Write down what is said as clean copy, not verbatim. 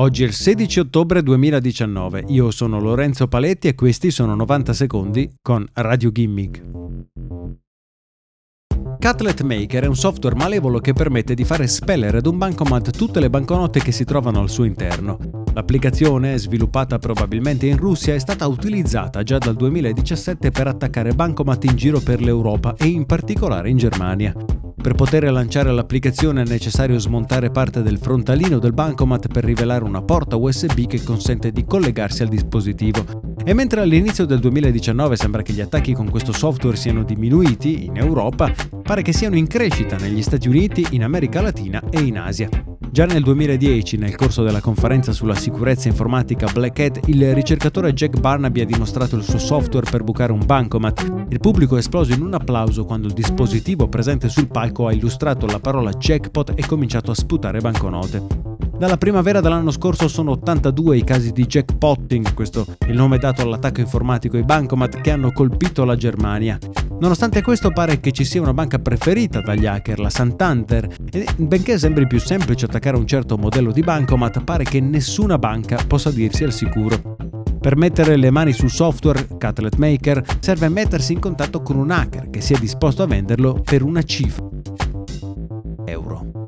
Oggi è il 16 ottobre 2019, io sono Lorenzo Paletti e questi sono 90 secondi con Radio Gimmick. Cutlet Maker è un software malevolo che permette di far espellere ad un bancomat tutte le banconote che si trovano al suo interno. L'applicazione, sviluppata probabilmente in Russia, è stata utilizzata già dal 2017 per attaccare bancomat in giro per l'Europa e in particolare in Germania. Per poter lanciare l'applicazione è necessario smontare parte del frontalino del bancomat per rivelare una porta USB che consente di collegarsi al dispositivo. E mentre all'inizio del 2019 sembra che gli attacchi con questo software siano diminuiti in Europa, pare che siano in crescita negli Stati Uniti, in America Latina e in Asia. Già nel 2010, nel corso della conferenza sulla sicurezza informatica Black Hat, il ricercatore Jack Barnaby ha dimostrato il suo software per bucare un bancomat. Il pubblico è esploso in un applauso quando il dispositivo presente sul palco ha illustrato la parola jackpot e cominciato a sputare banconote. Dalla primavera dell'anno scorso sono 82 i casi di jackpotting, questo è il nome dato all'attacco informatico ai bancomat che hanno colpito la Germania. Nonostante questo pare che ci sia una banca preferita dagli hacker, la Santander, e benché sembri più semplice attaccare un certo modello di bancomat, pare che nessuna banca possa dirsi al sicuro. Per mettere le mani sul software Cutlet Maker serve mettersi in contatto con un hacker che sia disposto a venderlo per una cifra. Euro.